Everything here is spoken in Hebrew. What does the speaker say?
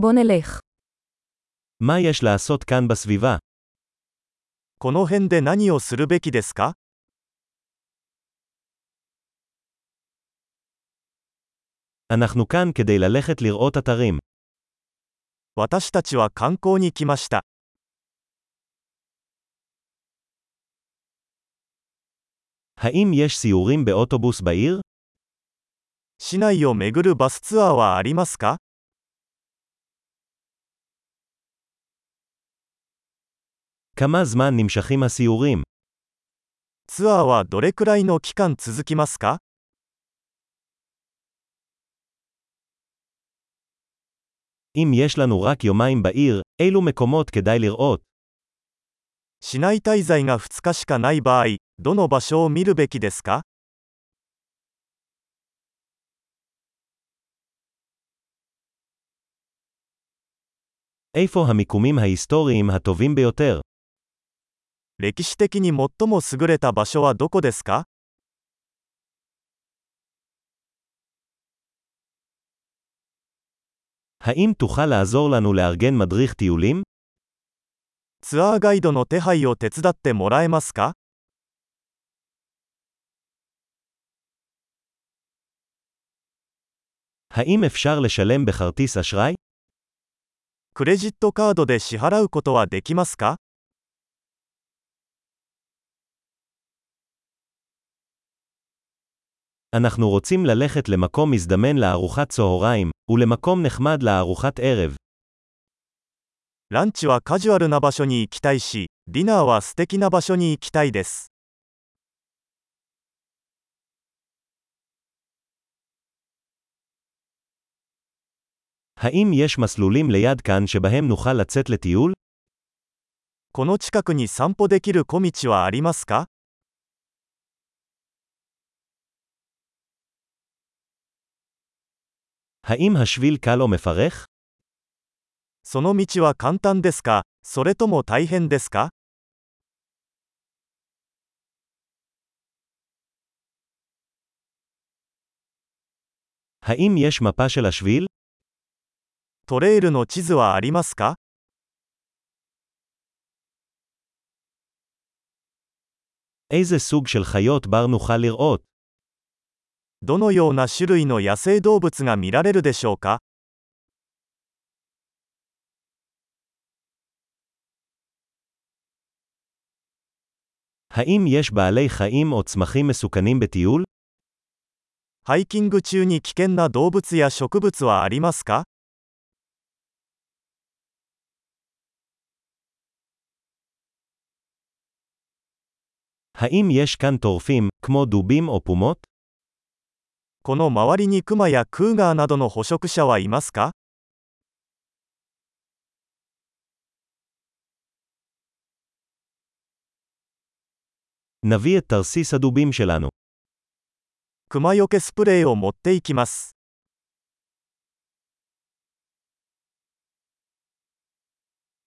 בוא נלך. מה יש לעשות כאן בסביבה? この辺で何をするべきですか? אנחנו כאן כדי ללכת לראות אתרים. 私たちは観光に来ました。האם יש סיורים באוטובוס בעיר? 市内を巡るバスツアーはありますか? ツアーはどれくらいの期間続きますか? 市内滞在が2日しかない場合、どの場所を見るべきですか? 歴史的に最も優れた場所はどこですか? ツアーガイドの手配を手伝ってもらえますか? クレジットカードで支払うことはできますか? אנחנו רוצים ללכת למקום מזדמן לארוחת צהריים, ולמקום נחמד לארוחת ערב. ランチはカジュアルな場所に行きたいし、ディナーは素敵な場所に行きたいです。האם יש מסלולים ליד כאן שבהם נוכל לצאת לטיול? この近くに散歩できる小道はありますか? האם השביל קל או מפרך? その道は簡単ですか、それとも大変ですか? האם יש מפה של השביל? トレイルの地図はありますか? どのような種類の野生動物が見られるでしょうか? ハイキング中に危険な動物や植物はありますか? האם יש כאן טורפים, כמו דובים או פומות? この周りにクマやクーガーなどの捕食者はいますか? ナビエッターシーサドゥビムシェラノ。クマよけスプレーを持っていきます。